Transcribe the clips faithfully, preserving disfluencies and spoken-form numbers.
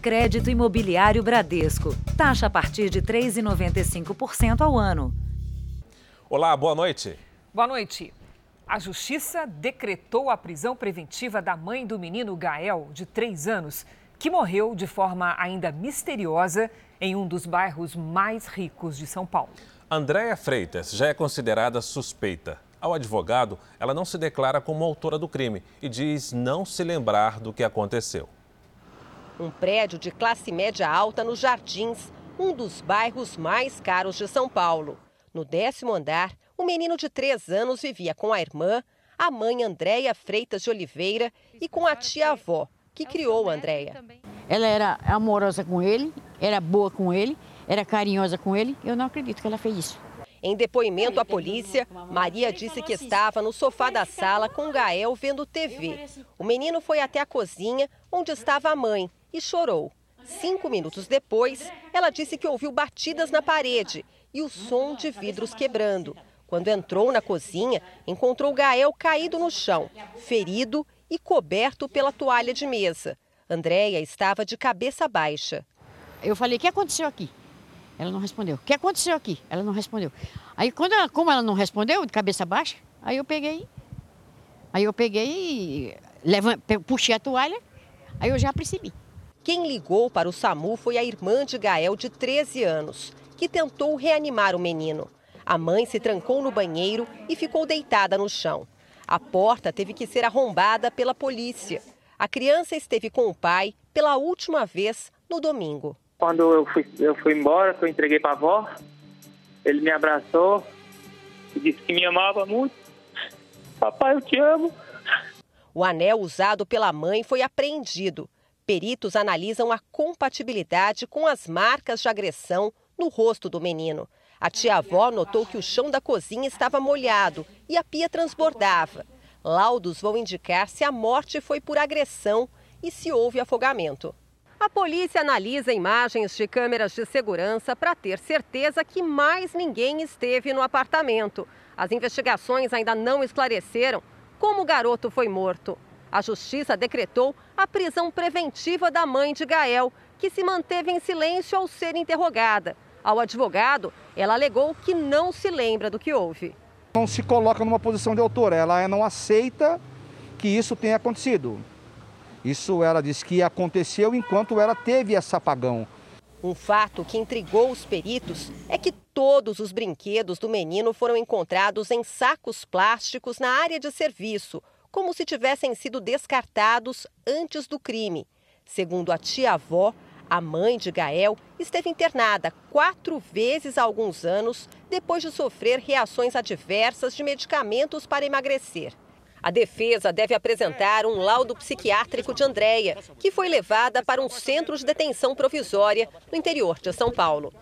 Crédito Imobiliário Bradesco. Taxa a partir de três vírgula noventa e cinco por cento ao ano. Olá, boa noite. Boa noite. A Justiça decretou a prisão preventiva da mãe do menino Gael, de três anos, que morreu de forma ainda misteriosa em um dos bairros mais ricos de São Paulo. Andréia Freitas já é considerada suspeita. Ao advogado, ela não se declara como autora do crime e diz não se lembrar do que aconteceu. Um prédio de classe média alta nos Jardins, um dos bairros mais caros de São Paulo. No décimo andar, o menino de três anos vivia com a irmã, a mãe Andréia Freitas de Oliveira e com a tia-avó, que criou a Andréia. Ela era amorosa com ele, era boa com ele, era carinhosa com ele. Eu não acredito que ela fez isso. Em depoimento à polícia, Maria disse que estava no sofá da sala com Gael vendo tê vê. O menino foi até a cozinha, onde estava a mãe, e chorou. Cinco minutos depois, ela disse que ouviu batidas na parede e o som de vidros quebrando. Quando entrou na cozinha, encontrou Gael caído no chão, ferido e coberto pela toalha de mesa. Andréia estava de cabeça baixa. Eu falei, o que aconteceu aqui? Ela não respondeu. O que aconteceu aqui? Ela não respondeu. Aí, quando ela, como ela não respondeu, de cabeça baixa, aí eu peguei, aí eu peguei, levantei, puxei a toalha, aí eu já percebi. Quem ligou para o SAMU foi a irmã de Gael, de treze anos, que tentou reanimar o menino. A mãe se trancou no banheiro e ficou deitada no chão. A porta teve que ser arrombada pela polícia. A criança esteve com o pai pela última vez no domingo. Quando eu fui, eu fui embora, que eu entreguei para a avó, ele me abraçou e disse que me amava muito. Papai, eu te amo. O anel usado pela mãe foi apreendido. Peritos analisam a compatibilidade com as marcas de agressão no rosto do menino. A tia-avó notou que o chão da cozinha estava molhado e a pia transbordava. Laudos vão indicar se a morte foi por agressão e se houve afogamento. A polícia analisa imagens de câmeras de segurança para ter certeza que mais ninguém esteve no apartamento. As investigações ainda não esclareceram como o garoto foi morto. A justiça decretou a prisão preventiva da mãe de Gael, que se manteve em silêncio ao ser interrogada. Ao advogado, ela alegou que não se lembra do que houve. Não se coloca numa posição de autora, ela não aceita que isso tenha acontecido. Isso ela disse que aconteceu enquanto ela teve esse apagão. Um fato que intrigou os peritos é que todos os brinquedos do menino foram encontrados em sacos plásticos na área de serviço, como se tivessem sido descartados antes do crime. Segundo a tia-avó, a mãe de Gael esteve internada quatro vezes há alguns anos depois de sofrer reações adversas de medicamentos para emagrecer. A defesa deve apresentar um laudo psiquiátrico de Andréia, que foi levada para um centro de detenção provisória no interior de São Paulo.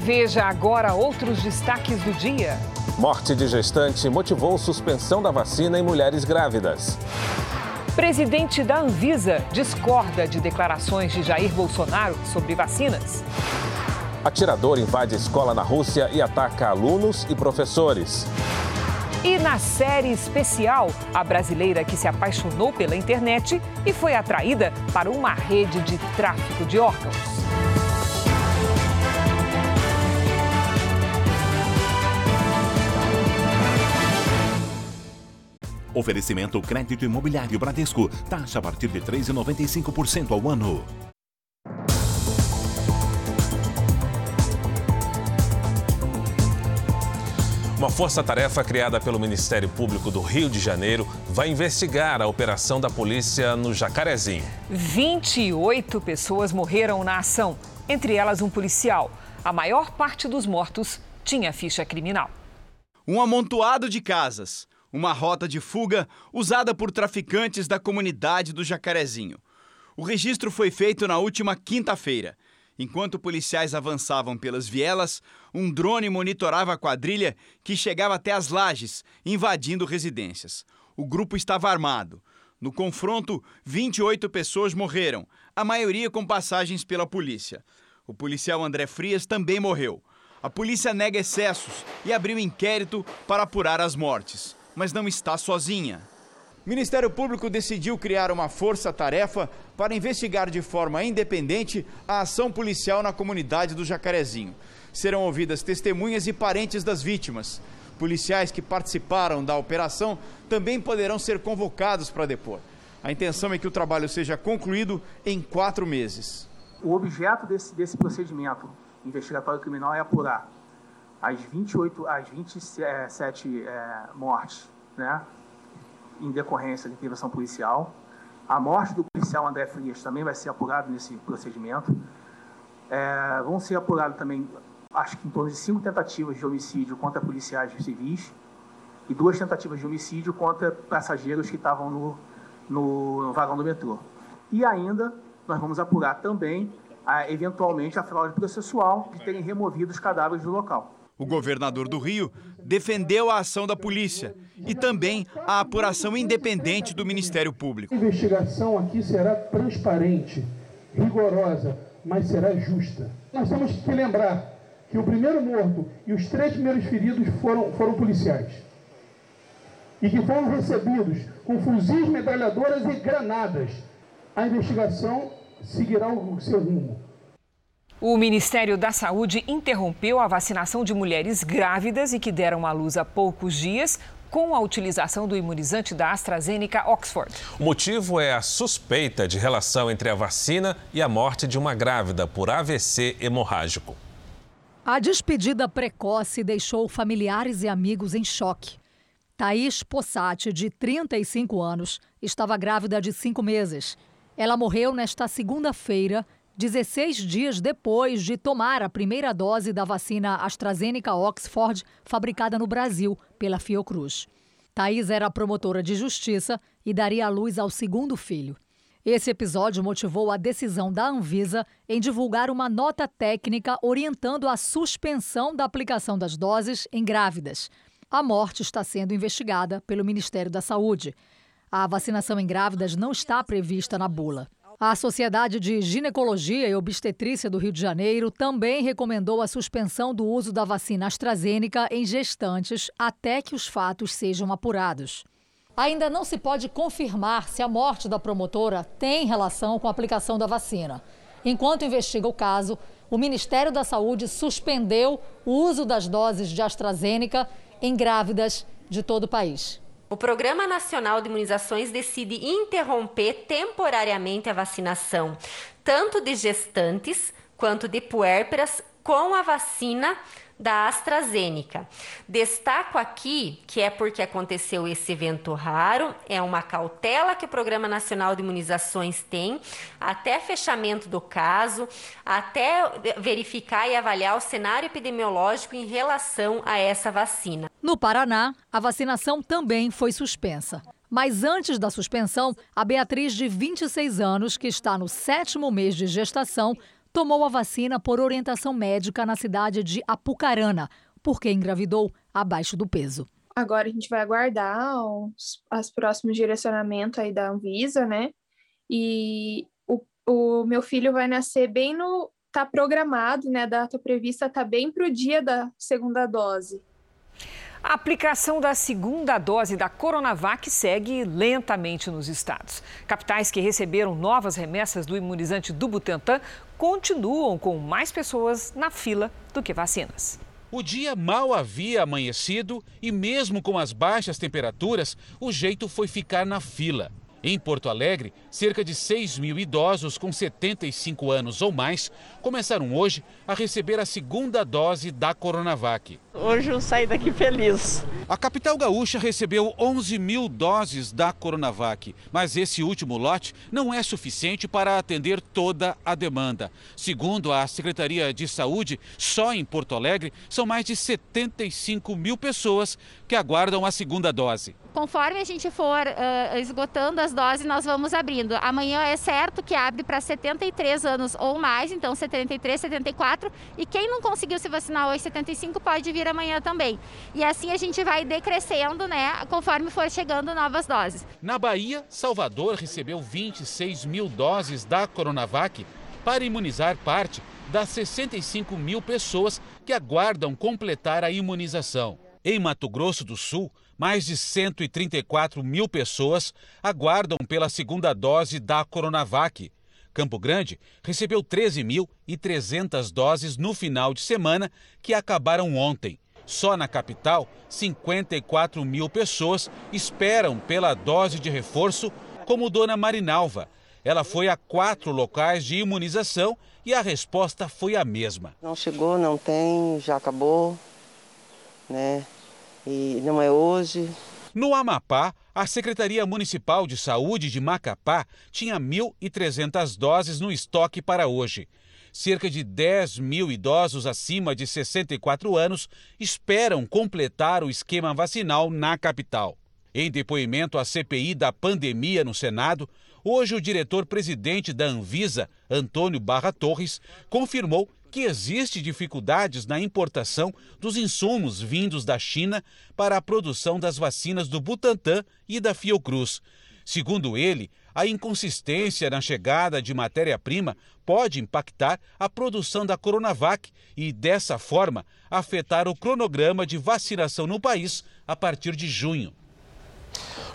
Veja agora outros destaques do dia. Morte de gestante motivou suspensão da vacina em mulheres grávidas. Presidente da Anvisa discorda de declarações de Jair Bolsonaro sobre vacinas. Atirador invade escola na Rússia e ataca alunos e professores. E na série especial, a brasileira que se apaixonou pela internet e foi atraída para uma rede de tráfico de órgãos. Oferecimento Crédito Imobiliário Bradesco. Taxa a partir de três vírgula noventa e cinco por cento ao ano. Uma força-tarefa criada pelo Ministério Público do Rio de Janeiro vai investigar a operação da polícia no Jacarezinho. vinte e oito pessoas morreram na ação, entre elas um policial. A maior parte dos mortos tinha ficha criminal. Um amontoado de casas, uma rota de fuga usada por traficantes da comunidade do Jacarezinho. O registro foi feito na última quinta-feira. Enquanto policiais avançavam pelas vielas, um drone monitorava a quadrilha que chegava até as lajes, invadindo residências. O grupo estava armado. No confronto, vinte e oito pessoas morreram, a maioria com passagens pela polícia. O policial André Frias também morreu. A polícia nega excessos e abriu inquérito para apurar as mortes, mas não está sozinha. O Ministério Público decidiu criar uma força-tarefa para investigar de forma independente a ação policial na comunidade do Jacarezinho. Serão ouvidas testemunhas e parentes das vítimas. Policiais que participaram da operação também poderão ser convocados para depor. A intenção é que o trabalho seja concluído em quatro meses. O objeto desse, desse procedimento investigatório criminal é apurar as vinte e oito, as vinte e sete é, mortes, né, em decorrência de intervenção policial. A morte do policial André Frias também vai ser apurada nesse procedimento. É, vão ser apuradas também, acho que em torno de cinco tentativas de homicídio contra policiais civis e duas tentativas de homicídio contra passageiros que estavam no, no vagão do metrô. E ainda nós vamos apurar também, a, eventualmente, a fraude processual de terem removido os cadáveres do local. O governador do Rio defendeu a ação da polícia e também a apuração independente do Ministério Público. A investigação aqui será transparente, rigorosa, mas será justa. Nós temos que lembrar que o primeiro morto e os três primeiros feridos foram, foram policiais e que foram recebidos com fuzis, metralhadoras e granadas. A investigação seguirá o seu rumo. O Ministério da Saúde interrompeu a vacinação de mulheres grávidas e que deram à luz há poucos dias com a utilização do imunizante da AstraZeneca Oxford. O motivo é a suspeita de relação entre a vacina e a morte de uma grávida por A V C hemorrágico. A despedida precoce deixou familiares e amigos em choque. Thaís Possati, de trinta e cinco anos, estava grávida de cinco meses. Ela morreu nesta segunda-feira, dezesseis dias depois de tomar a primeira dose da vacina AstraZeneca Oxford, fabricada no Brasil pela Fiocruz. Thaís era promotora de justiça e daria à luz ao segundo filho. Esse episódio motivou a decisão da Anvisa em divulgar uma nota técnica orientando a suspensão da aplicação das doses em grávidas. A morte está sendo investigada pelo Ministério da Saúde. A vacinação em grávidas não está prevista na bula. A Sociedade de Ginecologia e Obstetrícia do Rio de Janeiro também recomendou a suspensão do uso da vacina AstraZeneca em gestantes até que os fatos sejam apurados. Ainda não se pode confirmar se a morte da promotora tem relação com a aplicação da vacina. Enquanto investiga o caso, o Ministério da Saúde suspendeu o uso das doses de AstraZeneca em grávidas de todo o país. O Programa Nacional de Imunizações decide interromper temporariamente a vacinação, tanto de gestantes quanto de puérperas, com a vacina da AstraZeneca. Destaco aqui que é porque aconteceu esse evento raro, é uma cautela que o Programa Nacional de Imunizações tem, até fechamento do caso, até verificar e avaliar o cenário epidemiológico em relação a essa vacina. No Paraná, a vacinação também foi suspensa. Mas antes da suspensão, a Beatriz, de vinte e seis anos, que está no sétimo mês de gestação, tomou a vacina por orientação médica na cidade de Apucarana, porque engravidou abaixo do peso. Agora a gente vai aguardar os, os próximos direcionamentos aí da Anvisa, né? E o, o meu filho vai nascer bem no... Tá programado, né? A data prevista tá bem pro dia da segunda dose. A aplicação da segunda dose da Coronavac segue lentamente nos estados. Capitais que receberam novas remessas do imunizante do Butantan continuam com mais pessoas na fila do que vacinas. O dia mal havia amanhecido e mesmo com as baixas temperaturas, o jeito foi ficar na fila. Em Porto Alegre, cerca de seis mil idosos com setenta e cinco anos ou mais começaram hoje a receber a segunda dose da Coronavac. Hoje eu saí daqui feliz. A capital gaúcha recebeu onze mil doses da Coronavac, mas esse último lote não é suficiente para atender toda a demanda. Segundo a Secretaria de Saúde, só em Porto Alegre são mais de setenta e cinco mil pessoas que aguardam a segunda dose. Conforme a gente for uh, esgotando as doses, nós vamos abrindo. Amanhã é certo que abre para setenta e três anos ou mais, então setenta e três, setenta e quatro. E quem não conseguiu se vacinar hoje, setenta e cinco, pode vir amanhã também. E assim a gente vai decrescendo, né, conforme for chegando novas doses. Na Bahia, Salvador recebeu vinte e seis mil doses da Coronavac para imunizar parte das sessenta e cinco mil pessoas que aguardam completar a imunização. Em Mato Grosso do Sul, mais de cento e trinta e quatro mil pessoas aguardam pela segunda dose da Coronavac. Campo Grande recebeu treze mil e trezentas doses no final de semana, que acabaram ontem. Só na capital, cinquenta e quatro mil pessoas esperam pela dose de reforço, como Dona Marinalva. Ela foi a quatro locais de imunização e a resposta foi a mesma. Não chegou, não tem, já acabou, né? E não é hoje. No Amapá, a Secretaria Municipal de Saúde de Macapá tinha mil e trezentas doses no estoque para hoje. Cerca de dez mil idosos acima de sessenta e quatro anos esperam completar o esquema vacinal na capital. Em depoimento à C P I da pandemia no Senado, hoje o diretor-presidente da Anvisa, Antônio Barra Torres, confirmou que existe dificuldades na importação dos insumos vindos da China para a produção das vacinas do Butantan e da Fiocruz. Segundo ele, a inconsistência na chegada de matéria-prima pode impactar a produção da Coronavac e, dessa forma, afetar o cronograma de vacinação no país a partir de junho.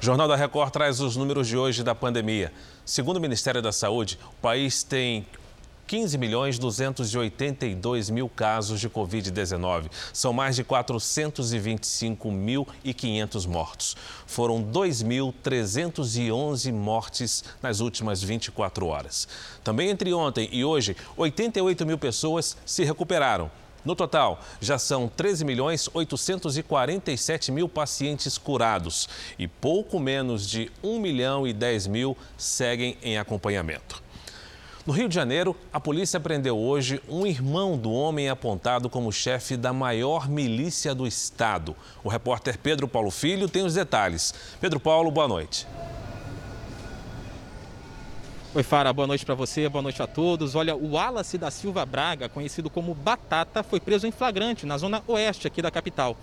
O Jornal da Record traz os números de hoje da pandemia. Segundo o Ministério da Saúde, o país tem quinze milhões duzentos e oitenta e dois mil casos de covid dezenove. São mais de quatrocentos e vinte e cinco mil e quinhentos mortos. Foram dois mil trezentos e onze mortes nas últimas vinte e quatro horas. Também entre ontem e hoje, oitenta e oito mil pessoas se recuperaram. No total, já são treze milhões oitocentos e quarenta e sete mil pacientes curados e pouco menos de um milhão e dez mil seguem em acompanhamento. No Rio de Janeiro, a polícia prendeu hoje um irmão do homem apontado como chefe da maior milícia do estado. O repórter Pedro Paulo Filho tem os detalhes. Pedro Paulo, boa noite. Oi, Fara, boa noite para você, boa noite a todos. Olha, o Wallace da Silva Braga, conhecido como Batata, foi preso em flagrante na zona oeste aqui da capital.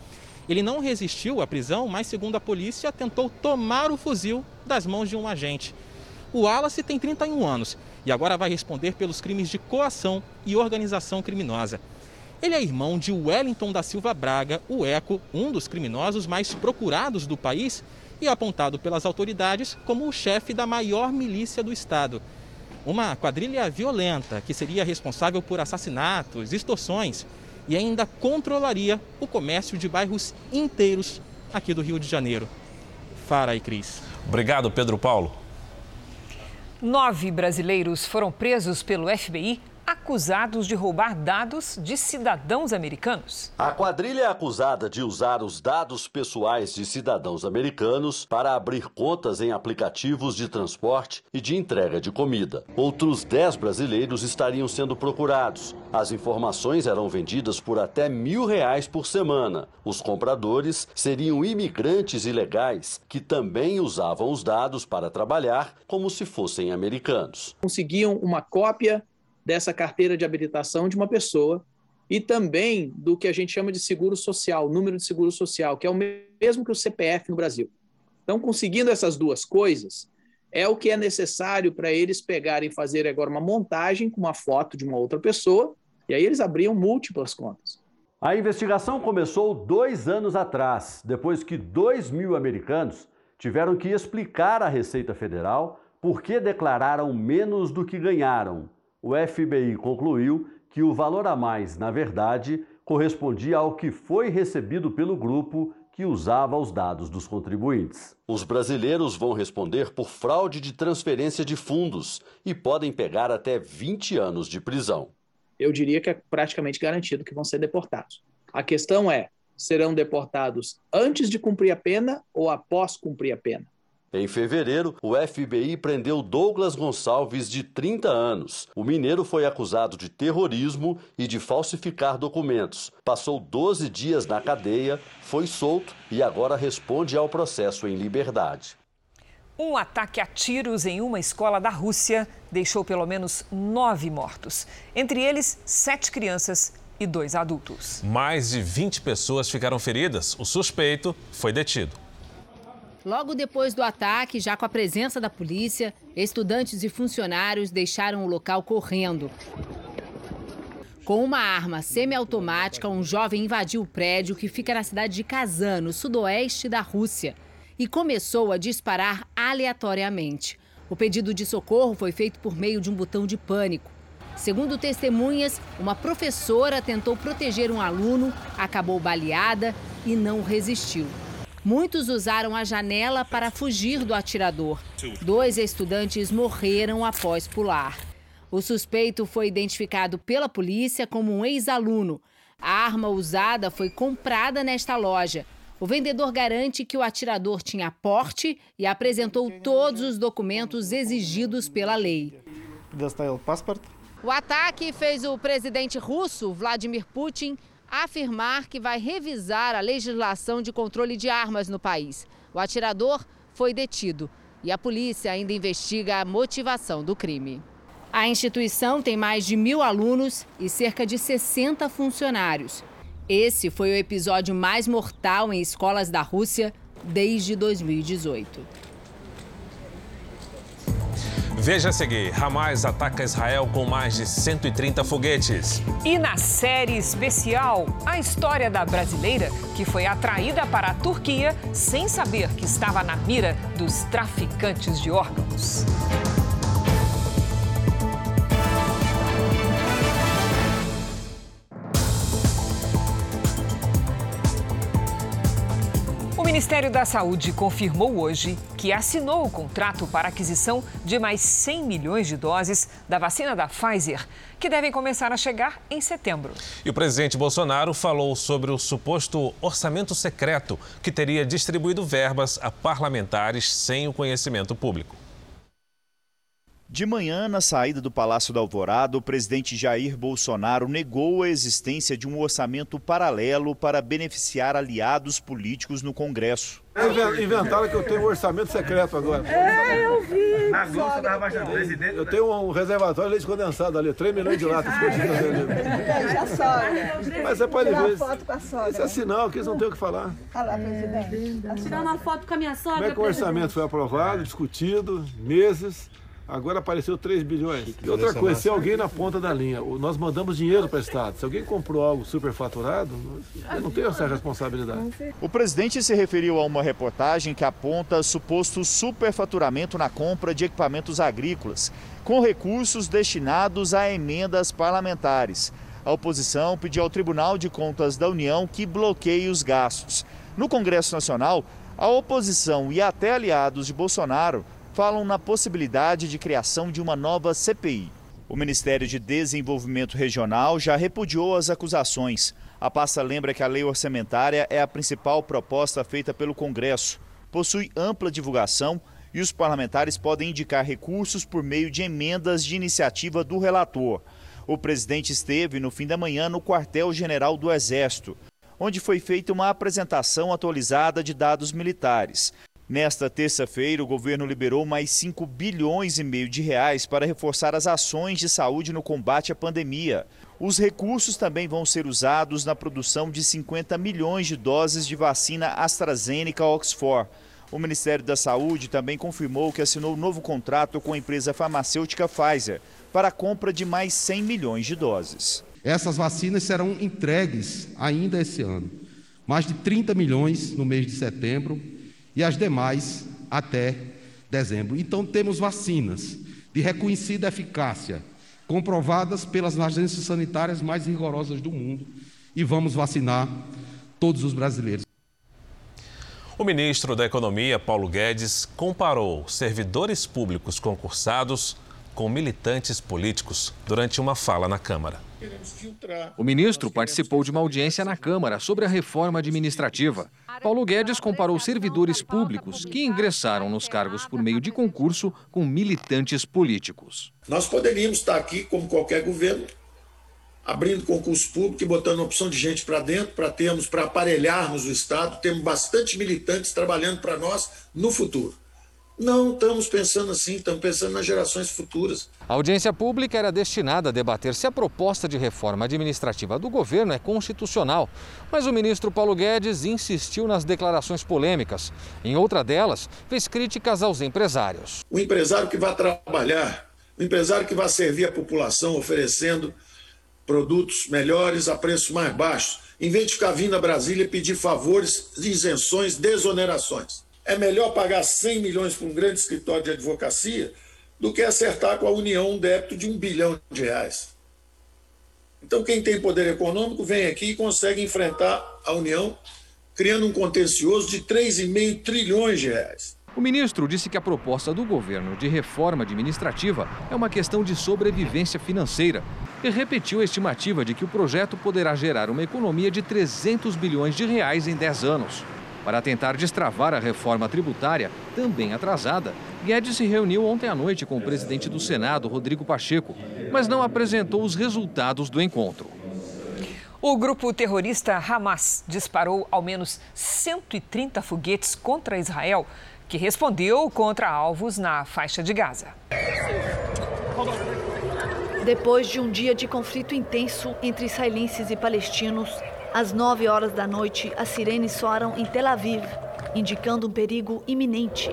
Ele não resistiu à prisão, mas, segundo a polícia, tentou tomar o fuzil das mãos de um agente. O Wallace tem trinta e um anos e agora vai responder pelos crimes de coação e organização criminosa. Ele é irmão de Wellington da Silva Braga, o Eco, um dos criminosos mais procurados do país e apontado pelas autoridades como o chefe da maior milícia do estado. Uma quadrilha violenta que seria responsável por assassinatos, extorsões e ainda controlaria o comércio de bairros inteiros aqui do Rio de Janeiro. Fara e Cris. Obrigado, Pedro Paulo. Nove brasileiros foram presos pelo F B I acusados de roubar dados de cidadãos americanos. A quadrilha é acusada de usar os dados pessoais de cidadãos americanos para abrir contas em aplicativos de transporte e de entrega de comida. Outros dez brasileiros estariam sendo procurados. As informações eram vendidas por até mil reais por semana. Os compradores seriam imigrantes ilegais que também usavam os dados para trabalhar como se fossem americanos. Conseguiam uma cópia dessa carteira de habilitação de uma pessoa e também do que a gente chama de seguro social, número de seguro social, que é o mesmo que o C P F no Brasil. Então, conseguindo essas duas coisas, é o que é necessário para eles pegarem, fazer agora uma montagem com uma foto de uma outra pessoa, e aí eles abriam múltiplas contas. A investigação começou dois anos atrás, depois que dois mil americanos tiveram que explicar à Receita Federal por que declararam menos do que ganharam. O F B I concluiu que o valor a mais, na verdade, correspondia ao que foi recebido pelo grupo que usava os dados dos contribuintes. Os brasileiros vão responder por fraude de transferência de fundos e podem pegar até vinte anos de prisão. Eu diria que é praticamente garantido que vão ser deportados. A questão é, serão deportados antes de cumprir a pena ou após cumprir a pena? Em fevereiro, o F B I prendeu Douglas Gonçalves, de trinta anos. O mineiro foi acusado de terrorismo e de falsificar documentos. Passou doze dias na cadeia, foi solto e agora responde ao processo em liberdade. Um ataque a tiros em uma escola da Rússia deixou pelo menos nove mortos. Entre eles, sete crianças e dois adultos. Mais de vinte pessoas ficaram feridas. O suspeito foi detido. Logo depois do ataque, já com a presença da polícia, estudantes e funcionários deixaram o local correndo. Com uma arma semiautomática, um jovem invadiu o prédio que fica na cidade de Kazan, no sudoeste da Rússia, e começou a disparar aleatoriamente. O pedido de socorro foi feito por meio de um botão de pânico. Segundo testemunhas, uma professora tentou proteger um aluno, acabou baleada e não resistiu. Muitos usaram a janela para fugir do atirador. Dois estudantes morreram após pular. O suspeito foi identificado pela polícia como um ex-aluno. A arma usada foi comprada nesta loja. O vendedor garante que o atirador tinha porte e apresentou todos os documentos exigidos pela lei. O ataque fez o presidente russo, Vladimir Putin, afirmar que vai revisar a legislação de controle de armas no país. O atirador foi detido e a polícia ainda investiga a motivação do crime. A instituição tem mais de mil alunos e cerca de sessenta funcionários. Esse foi o episódio mais mortal em escolas da Rússia desde dois mil e dezoito. Veja a seguir, Hamas ataca Israel com mais de cento e trinta foguetes. E na série especial, a história da brasileira que foi atraída para a Turquia sem saber que estava na mira dos traficantes de órgãos. O Ministério da Saúde confirmou hoje que assinou o contrato para aquisição de mais cem milhões de doses da vacina da Pfizer, que devem começar a chegar em setembro. E o presidente Bolsonaro falou sobre o suposto orçamento secreto, que teria distribuído verbas a parlamentares sem o conhecimento público. De manhã, na saída do Palácio da Alvorada, o presidente Jair Bolsonaro negou a existência de um orçamento paralelo para beneficiar aliados políticos no Congresso. Inventaram que eu tenho um orçamento secreto agora. É, eu vi. Na bolsa da baixa do presidente. Eu tenho um reservatório de leite condensado ali, três milhões de latas. É, já sogra. Mas você pode ver. Isso é sinal que eles não têm o que falar. Olha lá, presidente. Tirar uma foto com a minha sogra. Como é que o orçamento foi aprovado, discutido, meses. Agora apareceu três bilhões. E outra coisa, se alguém na ponta da linha, nós mandamos dinheiro para o Estado. Se alguém comprou algo superfaturado, eu não tenho essa responsabilidade. O presidente se referiu a uma reportagem que aponta suposto superfaturamento na compra de equipamentos agrícolas, com recursos destinados a emendas parlamentares. A oposição pediu ao Tribunal de Contas da União que bloqueie os gastos. No Congresso Nacional, a oposição e até aliados de Bolsonaro falam na possibilidade de criação de uma nova C P I. O Ministério de Desenvolvimento Regional já repudiou as acusações. A pasta lembra que a lei orçamentária é a principal proposta feita pelo Congresso. Possui ampla divulgação e os parlamentares podem indicar recursos por meio de emendas de iniciativa do relator. O presidente esteve no fim da manhã no quartel-general do Exército, onde foi feita uma apresentação atualizada de dados militares. Nesta terça-feira, o governo liberou mais cinco bilhões e meio de reais para reforçar as ações de saúde no combate à pandemia. Os recursos também vão ser usados na produção de cinquenta milhões de doses de vacina AstraZeneca Oxford. O Ministério da Saúde também confirmou que assinou um novo contrato com a empresa farmacêutica Pfizer para a compra de mais cem milhões de doses. Essas vacinas serão entregues ainda esse ano. Mais de trinta milhões no mês de setembro. E as demais até dezembro. Então temos vacinas de reconhecida eficácia, comprovadas pelas agências sanitárias mais rigorosas do mundo, e vamos vacinar todos os brasileiros. O ministro da Economia, Paulo Guedes, comparou servidores públicos concursados com militantes políticos durante uma fala na Câmara. O ministro participou de uma audiência na Câmara sobre a reforma administrativa. Paulo Guedes comparou servidores públicos que ingressaram nos cargos por meio de concurso com militantes políticos. Nós poderíamos estar aqui, como qualquer governo, abrindo concurso público e botando uma opção de gente para dentro, para termos, para aparelharmos o Estado, temos bastante militantes trabalhando para nós no futuro. Não estamos pensando assim, estamos pensando nas gerações futuras. A audiência pública era destinada a debater se a proposta de reforma administrativa do governo é constitucional. Mas o ministro Paulo Guedes insistiu nas declarações polêmicas. Em outra delas, fez críticas aos empresários. O empresário que vai trabalhar, o empresário que vai servir a população oferecendo produtos melhores a preço mais baixo, em vez de ficar vindo a Brasília e pedir favores, isenções, desonerações. É melhor pagar cem milhões para um grande escritório de advocacia do que acertar com a União um débito de um bilhão de reais. Então, quem tem poder econômico vem aqui e consegue enfrentar a União, criando um contencioso de três vírgula cinco trilhões de reais. O ministro disse que a proposta do governo de reforma administrativa é uma questão de sobrevivência financeira e repetiu a estimativa de que o projeto poderá gerar uma economia de trezentos bilhões de reais em dez anos. Para tentar destravar a reforma tributária, também atrasada, Guedes se reuniu ontem à noite com o presidente do Senado, Rodrigo Pacheco, mas não apresentou os resultados do encontro. O grupo terrorista Hamas disparou ao menos cento e trinta foguetes contra Israel, que respondeu contra alvos na faixa de Gaza. Depois de um dia de conflito intenso entre israelenses e palestinos, às nove horas da noite, as sirenes soaram em Tel Aviv, indicando um perigo iminente.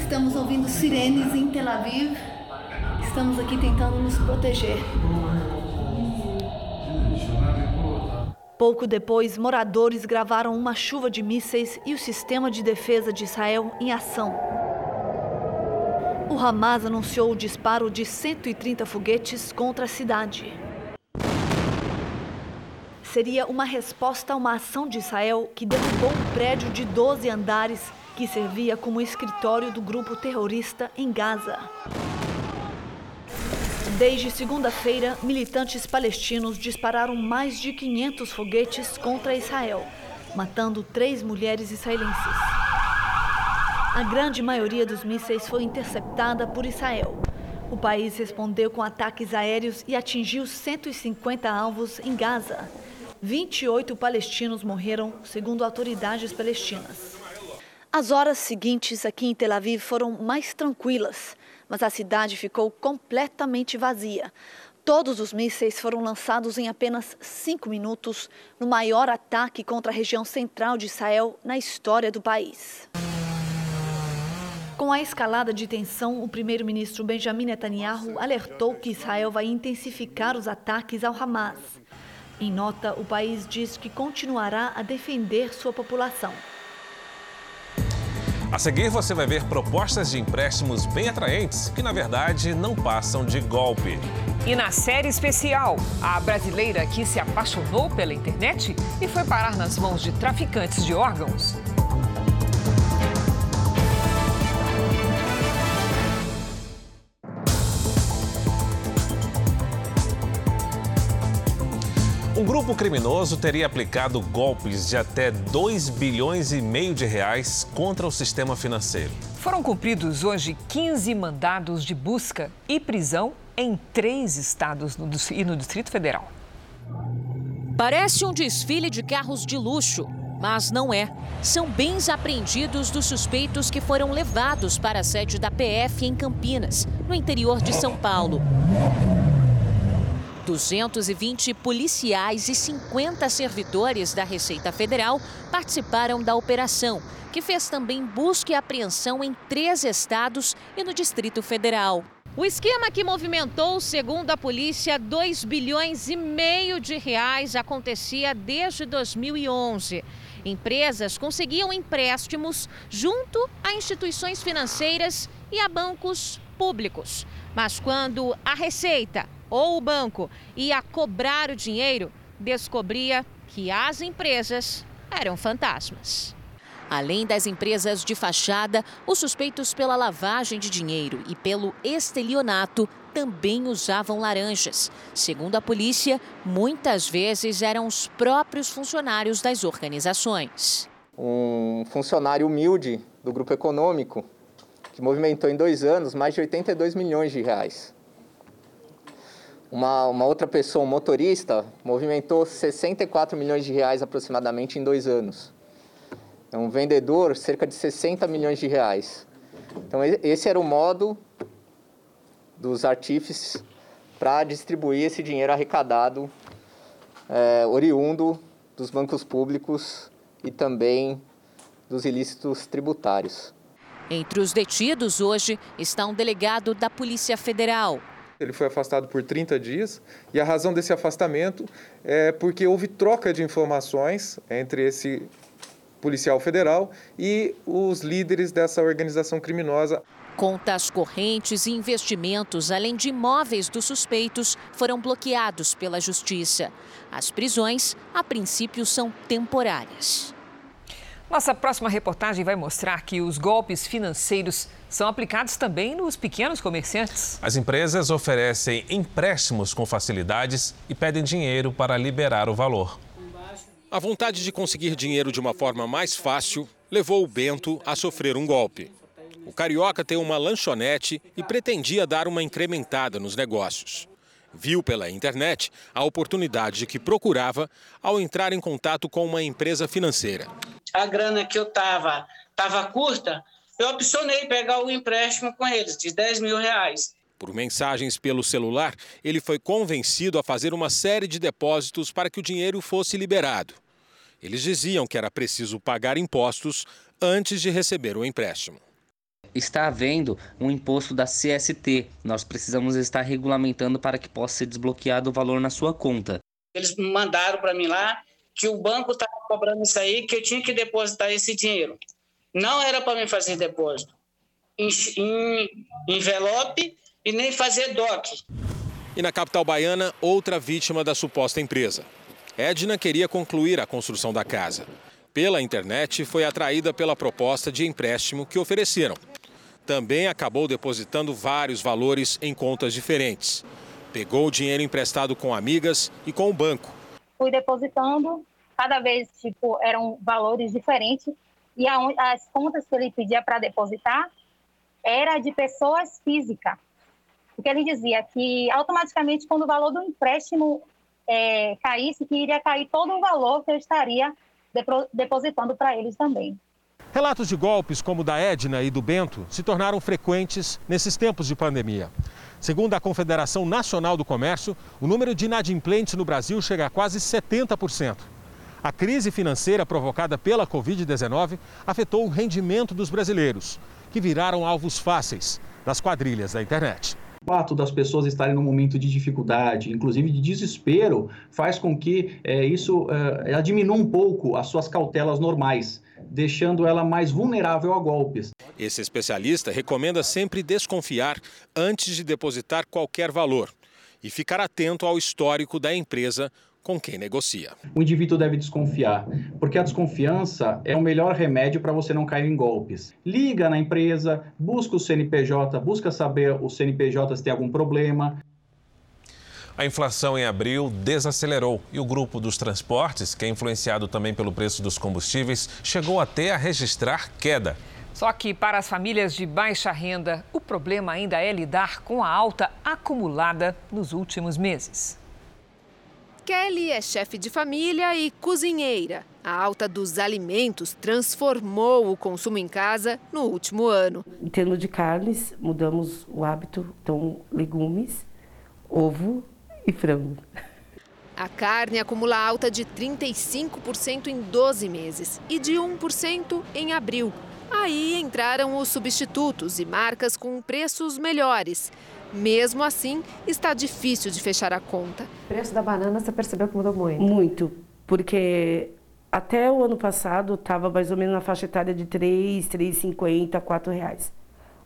Estamos ouvindo sirenes em Tel Aviv. Estamos aqui tentando nos proteger. Pouco depois, moradores gravaram uma chuva de mísseis e o sistema de defesa de Israel em ação. O Hamas anunciou o disparo de cento e trinta foguetes contra a cidade. Seria uma resposta a uma ação de Israel que derrubou um prédio de doze andares que servia como escritório do grupo terrorista em Gaza. Desde segunda-feira, militantes palestinos dispararam mais de quinhentos foguetes contra Israel, matando três mulheres israelenses. A grande maioria dos mísseis foi interceptada por Israel. O país respondeu com ataques aéreos e atingiu cento e cinquenta alvos em Gaza. vinte e oito palestinos morreram, segundo autoridades palestinas. As horas seguintes aqui em Tel Aviv foram mais tranquilas, mas a cidade ficou completamente vazia. Todos os mísseis foram lançados em apenas cinco minutos, no maior ataque contra a região central de Israel na história do país. Com a escalada de tensão, o primeiro-ministro Benjamin Netanyahu alertou que Israel vai intensificar os ataques ao Hamas. Em nota, o país diz que continuará a defender sua população. A seguir, você vai ver propostas de empréstimos bem atraentes que, na verdade, não passam de golpe. E na série especial, a brasileira que se apaixonou pela internet e foi parar nas mãos de traficantes de órgãos. Um grupo criminoso teria aplicado golpes de até dois bilhões e meio de reais contra o sistema financeiro. Foram cumpridos hoje quinze mandados de busca e prisão em três estados e no Distrito Federal. Parece um desfile de carros de luxo, mas não é. São bens apreendidos dos suspeitos que foram levados para a sede da P F em Campinas, no interior de São Paulo. duzentos e vinte policiais e cinquenta servidores da Receita Federal participaram da operação, que fez também busca e apreensão em três estados e no Distrito Federal. O esquema que movimentou, segundo a polícia, dois bilhões e meio de reais acontecia desde dois mil e onze. Empresas conseguiam empréstimos junto a instituições financeiras e a bancos públicos. Mas quando a Receita ou o banco ia cobrar o dinheiro, descobria que as empresas eram fantasmas. Além das empresas de fachada, os suspeitos pela lavagem de dinheiro e pelo estelionato também usavam laranjas. Segundo a polícia, muitas vezes eram os próprios funcionários das organizações. Um funcionário humilde do grupo econômico, que movimentou em dois anos mais de oitenta e dois milhões de reais. Uma, uma outra pessoa, um motorista, movimentou sessenta e quatro milhões de reais aproximadamente em dois anos. Um vendedor, cerca de sessenta milhões de reais. Então, esse era o modo dos artífices para distribuir esse dinheiro arrecadado, é, oriundo dos bancos públicos e também dos ilícitos tributários. Entre os detidos hoje está um delegado da Polícia Federal. Ele foi afastado por trinta dias e a razão desse afastamento é porque houve troca de informações entre esse policial federal e os líderes dessa organização criminosa. Contas correntes e investimentos, além de imóveis dos suspeitos, foram bloqueados pela Justiça. As prisões, a princípio, são temporárias. Nossa próxima reportagem vai mostrar que os golpes financeiros são aplicados também nos pequenos comerciantes. As empresas oferecem empréstimos com facilidades e pedem dinheiro para liberar o valor. A vontade de conseguir dinheiro de uma forma mais fácil levou o Bento a sofrer um golpe. O carioca tem uma lanchonete e pretendia dar uma incrementada nos negócios. Viu pela internet a oportunidade que procurava ao entrar em contato com uma empresa financeira. A grana que eu estava estava curta, eu opcionei pegar o empréstimo com eles, de dez mil reais. Por mensagens pelo celular, ele foi convencido a fazer uma série de depósitos para que o dinheiro fosse liberado. Eles diziam que era preciso pagar impostos antes de receber o empréstimo. Está havendo um imposto da C S T. Nós precisamos estar regulamentando para que possa ser desbloqueado o valor na sua conta. Eles mandaram para mim lá que o banco estava cobrando isso aí, que eu tinha que depositar esse dinheiro. Não era para mim fazer depósito em, em envelope e nem fazer D O C. E na capital baiana, outra vítima da suposta empresa. Edna queria concluir a construção da casa. Pela internet, foi atraída pela proposta de empréstimo que ofereceram. Também acabou depositando vários valores em contas diferentes. Pegou o dinheiro emprestado com amigas e com o banco. Fui depositando, cada vez tipo, eram valores diferentes. E a, as contas que ele pedia para depositar era de pessoas físicas. Porque ele dizia que automaticamente quando o valor do empréstimo é, caísse, que iria cair todo o valor que eu estaria depositando para eles também. Relatos de golpes como o da Edna e do Bento se tornaram frequentes nesses tempos de pandemia. Segundo a Confederação Nacional do Comércio, o número de inadimplentes no Brasil chega a quase setenta por cento. A crise financeira provocada pela covid dezenove afetou o rendimento dos brasileiros, que viraram alvos fáceis das quadrilhas da internet. O fato das pessoas estarem num momento de dificuldade, inclusive de desespero, faz com que é, isso é, diminua um pouco as suas cautelas normais, deixando ela mais vulnerável a golpes. Esse especialista recomenda sempre desconfiar antes de depositar qualquer valor e ficar atento ao histórico da empresa com quem negocia. O indivíduo deve desconfiar, porque a desconfiança é o melhor remédio para você não cair em golpes. Liga na empresa, busca o C N P J, busca saber o C N P J se tem algum problema. A inflação em abril desacelerou e o grupo dos transportes, que é influenciado também pelo preço dos combustíveis, chegou até a registrar queda. Só que para as famílias de baixa renda, o problema ainda é lidar com a alta acumulada nos últimos meses. Kelly é chefe de família e cozinheira. A alta dos alimentos transformou o consumo em casa no último ano. Em termos de carnes, mudamos o hábito, então legumes, ovo e frango. A carne acumula alta de trinta e cinco por cento em doze meses e de um por cento em abril. Aí entraram os substitutos e marcas com preços melhores. Mesmo assim, está difícil de fechar a conta. O preço da banana, você percebeu que mudou muito? Muito, porque até o ano passado estava mais ou menos na faixa etária de três reais, três reais e cinquenta, quatro reais.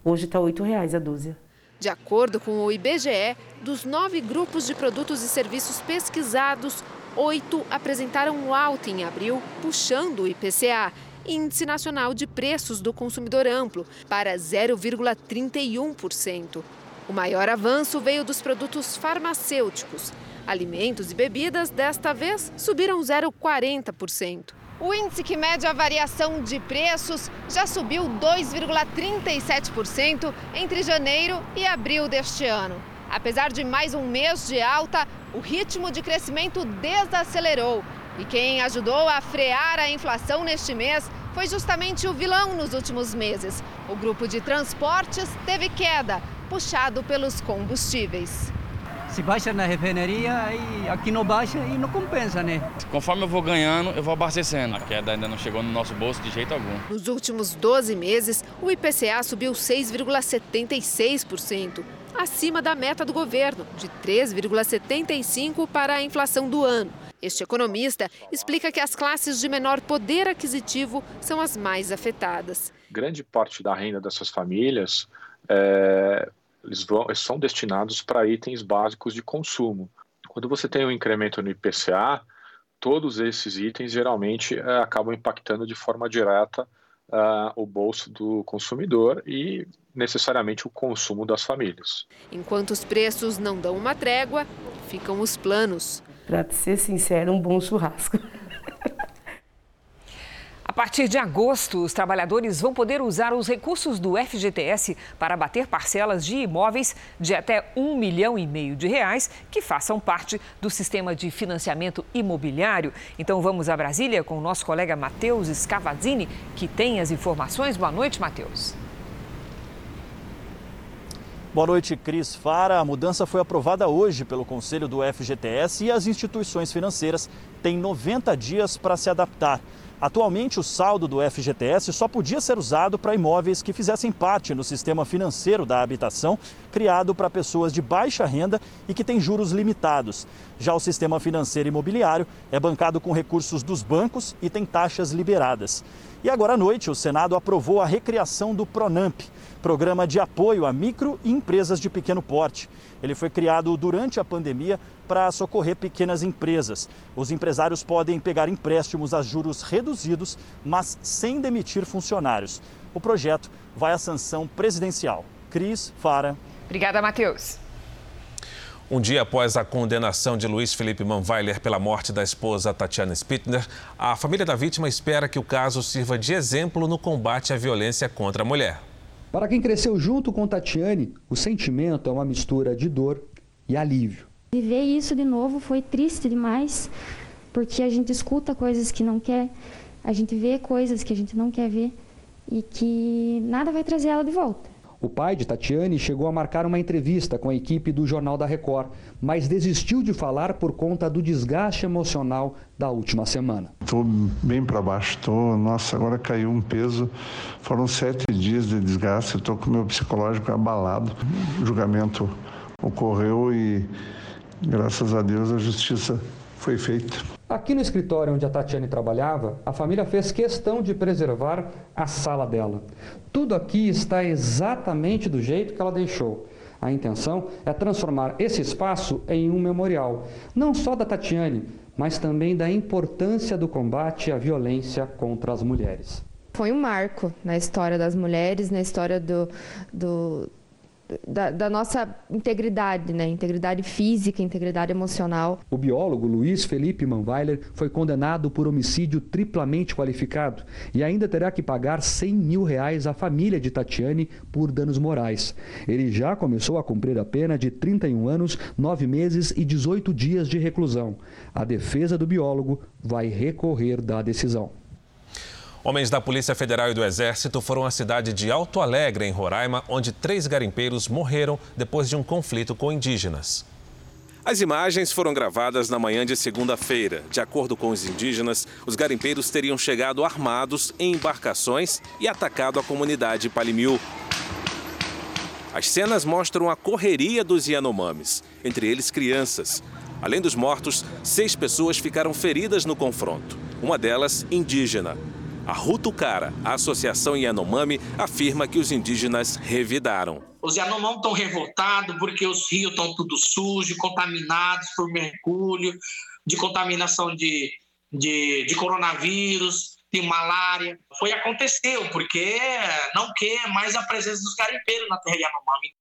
Hoje está oito reais a dúzia. De acordo com o I B G E, dos nove grupos de produtos e serviços pesquisados, oito apresentaram alta em abril, puxando o I P C A. Índice Nacional de Preços do Consumidor Amplo, para zero vírgula trinta e um por cento. O maior avanço veio dos produtos farmacêuticos. Alimentos e bebidas, desta vez, subiram zero vírgula quarenta por cento. O índice que mede a variação de preços já subiu dois vírgula trinta e sete por cento entre janeiro e abril deste ano. Apesar de mais um mês de alta, o ritmo de crescimento desacelerou. E quem ajudou a frear a inflação neste mês foi justamente o vilão nos últimos meses. O grupo de transportes teve queda, puxado pelos combustíveis. Se baixa na refinaria, aí aqui não baixa e não compensa, né? Conforme eu vou ganhando, eu vou abastecendo. A queda ainda não chegou no nosso bolso de jeito algum. Nos últimos doze meses, o I P C A subiu seis vírgula setenta e seis por cento, acima da meta do governo, de três vírgula setenta e cinco por cento para a inflação do ano. Este economista explica que as classes de menor poder aquisitivo são as mais afetadas. Grande parte da renda dessas famílias é, eles vão, são destinados para itens básicos de consumo. Quando você tem um incremento no I P C A, todos esses itens geralmente é, acabam impactando de forma direta Uh, o bolso do consumidor e necessariamente o consumo das famílias. Enquanto os preços não dão uma trégua, ficam os planos. Para ser sincero, um bom churrasco. A partir de agosto, os trabalhadores vão poder usar os recursos do F G T S para abater parcelas de imóveis de até um milhão e meio de reais que façam parte do sistema de financiamento imobiliário. Então vamos a Brasília com o nosso colega Matheus Scavazzini, que tem as informações. Boa noite, Matheus. Boa noite, Cris Fara. A mudança foi aprovada hoje pelo Conselho do F G T S e as instituições financeiras têm noventa dias para se adaptar. Atualmente, o saldo do F G T S só podia ser usado para imóveis que fizessem parte no sistema financeiro da habitação, criado para pessoas de baixa renda e que têm juros limitados. Já o sistema financeiro imobiliário é bancado com recursos dos bancos e tem taxas liberadas. E agora à noite, o Senado aprovou a recriação do Pronamp, Programa de Apoio a Micro e Empresas de Pequeno Porte. Ele foi criado durante a pandemia para socorrer pequenas empresas. Os empresários podem pegar empréstimos a juros reduzidos, mas sem demitir funcionários. O projeto vai à sanção presidencial. Cris, Fara. Obrigada, Matheus. Um dia após a condenação de Luiz Felipe Manweiler pela morte da esposa Tatiane Spittner, a família da vítima espera que o caso sirva de exemplo no combate à violência contra a mulher. Para quem cresceu junto com Tatiane, o sentimento é uma mistura de dor e alívio. Viver isso de novo foi triste demais, porque a gente escuta coisas que não quer, a gente vê coisas que a gente não quer ver e que nada vai trazer ela de volta. O pai de Tatiane chegou a marcar uma entrevista com a equipe do Jornal da Record, mas desistiu de falar por conta do desgaste emocional da última semana. Estou bem para baixo, estou, nossa, agora caiu um peso, foram sete dias de desgaste, estou com o meu psicológico abalado. O julgamento ocorreu e, graças a Deus, a justiça foi feita. Aqui no escritório onde a Tatiane trabalhava, a família fez questão de preservar a sala dela. Tudo aqui está exatamente do jeito que ela deixou. A intenção é transformar esse espaço em um memorial, não só da Tatiane, mas também da importância do combate à violência contra as mulheres. Foi um marco na história das mulheres, na história do... do... Da, da nossa integridade, né? Integridade física, integridade emocional. O biólogo Luiz Felipe Manweiler foi condenado por homicídio triplamente qualificado e ainda terá que pagar cem mil reais à família de Tatiane por danos morais. Ele já começou a cumprir a pena de trinta e um anos, nove meses e dezoito dias de reclusão. A defesa do biólogo vai recorrer da decisão. Homens da Polícia Federal e do Exército foram à cidade de Alto Alegre, em Roraima, onde três garimpeiros morreram depois de um conflito com indígenas. As imagens foram gravadas na manhã de segunda-feira. De acordo com os indígenas, os garimpeiros teriam chegado armados em embarcações e atacado a comunidade Palimiu. As cenas mostram a correria dos Yanomamis, entre eles crianças. Além dos mortos, seis pessoas ficaram feridas no confronto, uma delas indígena. A Rutucara, a Associação Yanomami, afirma que os indígenas revidaram. Os Yanomami estão revoltados porque os rios estão tudo sujos, contaminados por mercúrio, de contaminação de, de, de coronavírus, de malária. Foi aconteceu porque não quer mais a presença dos garimpeiros na terra Yanomami.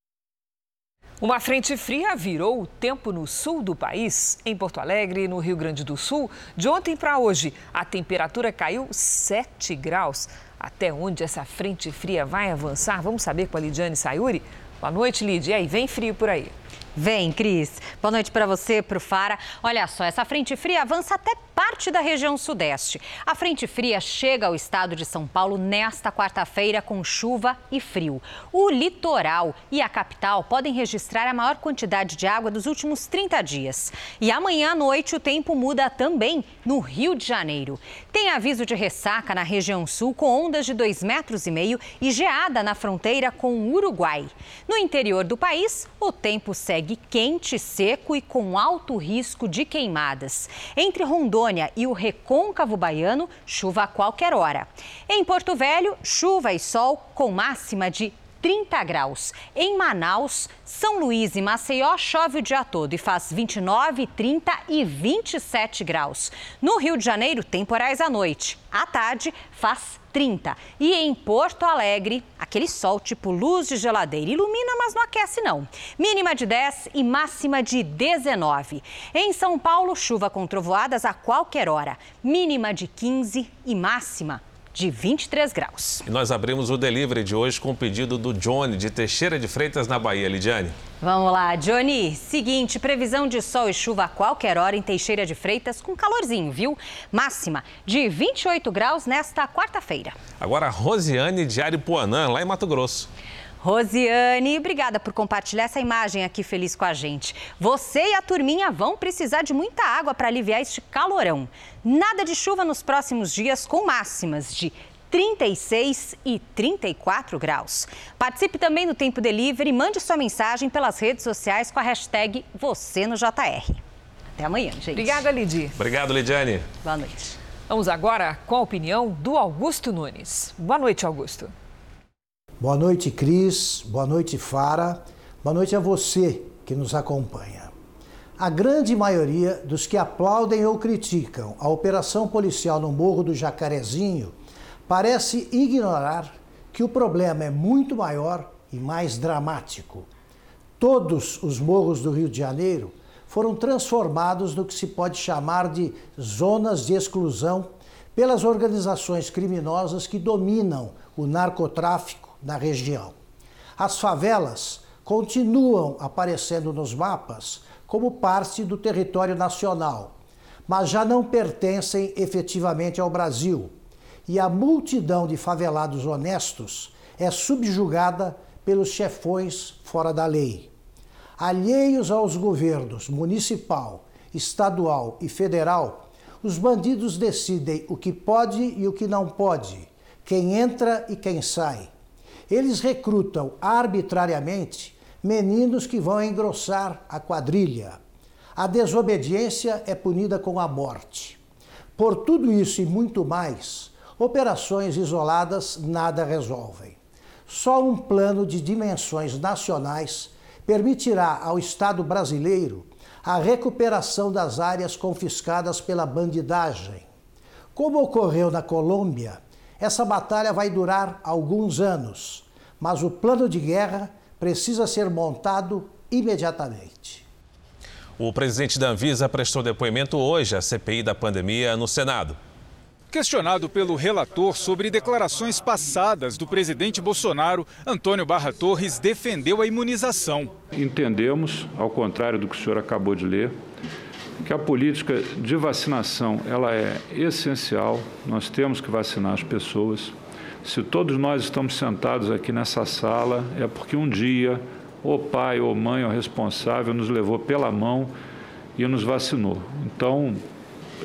Uma frente fria virou o tempo no sul do país. Em Porto Alegre, no Rio Grande do Sul, de ontem para hoje, a temperatura caiu sete graus. Até onde essa frente fria vai avançar? Vamos saber com a Lidiane Sayuri? Boa noite, Lidia. E aí, vem frio por aí? Vem, Cris. Boa noite para você, para o Fara. Olha só, essa frente fria avança até parte da região sudeste. A frente fria chega ao estado de São Paulo nesta quarta-feira com chuva e frio. O litoral e a capital podem registrar a maior quantidade de água dos últimos trinta dias. E amanhã à noite o tempo muda também no Rio de Janeiro. Tem aviso de ressaca na região sul com ondas de dois metros e meio e geada na fronteira com o Uruguai. No interior do país, o tempo segue quente, seco e com alto risco de queimadas. Entre Rondônia e o recôncavo baiano, chuva a qualquer hora. Em Porto Velho, chuva e sol com máxima de trinta graus. Em Manaus, São Luís e Maceió, chove o dia todo e faz vinte e nove, trinta e vinte e sete graus. No Rio de Janeiro, temporais à noite. À tarde, faz trinta. E em Porto Alegre, aquele sol tipo luz de geladeira. Ilumina, mas não aquece não. Mínima de dez e máxima de dezenove. Em São Paulo, chuva com trovoadas a qualquer hora. Mínima de quinze e máxima de vinte e três graus. E nós abrimos o delivery de hoje com o pedido do Johnny, de Teixeira de Freitas, na Bahia. Lidiane. Vamos lá, Johnny. Seguinte, previsão de sol e chuva a qualquer hora em Teixeira de Freitas, com calorzinho, viu? Máxima de vinte e oito graus nesta quarta-feira. Agora, Rosiane de Aripuanã, lá em Mato Grosso. Rosiane, obrigada por compartilhar essa imagem aqui feliz com a gente. Você e a turminha vão precisar de muita água para aliviar este calorão. Nada de chuva nos próximos dias, com máximas de trinta e seis e trinta e quatro graus. Participe também do Tempo Delivery e mande sua mensagem pelas redes sociais com a hashtag VocêNoJR. Até amanhã, gente. Obrigada, Lidi. Obrigado, Lidiane. Boa noite. Vamos agora com a opinião do Augusto Nunes. Boa noite, Augusto. Boa noite, Cris. Boa noite, Fara. Boa noite a você que nos acompanha. A grande maioria dos que aplaudem ou criticam a operação policial no Morro do Jacarezinho parece ignorar que o problema é muito maior e mais dramático. Todos os morros do Rio de Janeiro foram transformados no que se pode chamar de zonas de exclusão pelas organizações criminosas que dominam o narcotráfico na região. As favelas continuam aparecendo nos mapas como parte do território nacional, mas já não pertencem efetivamente ao Brasil. E a multidão de favelados honestos é subjugada pelos chefões fora da lei. Alheios aos governos municipal, estadual e federal, os bandidos decidem o que pode e o que não pode, quem entra e quem sai. Eles recrutam arbitrariamente meninos que vão engrossar a quadrilha. A desobediência é punida com a morte. Por tudo isso e muito mais, operações isoladas nada resolvem. Só um plano de dimensões nacionais permitirá ao Estado brasileiro a recuperação das áreas confiscadas pela bandidagem. Como ocorreu na Colômbia, essa batalha vai durar alguns anos, mas o plano de guerra precisa ser montado imediatamente. O presidente da Anvisa prestou depoimento hoje à C P I da pandemia no Senado. Questionado pelo relator sobre declarações passadas do presidente Bolsonaro, Antônio Barra Torres defendeu a imunização. Entendemos, ao contrário do que o senhor acabou de ler, que a política de vacinação ela é essencial, nós temos que vacinar as pessoas. Se todos nós estamos sentados aqui nessa sala, é porque um dia o pai ou mãe ou responsável nos levou pela mão e nos vacinou. Então,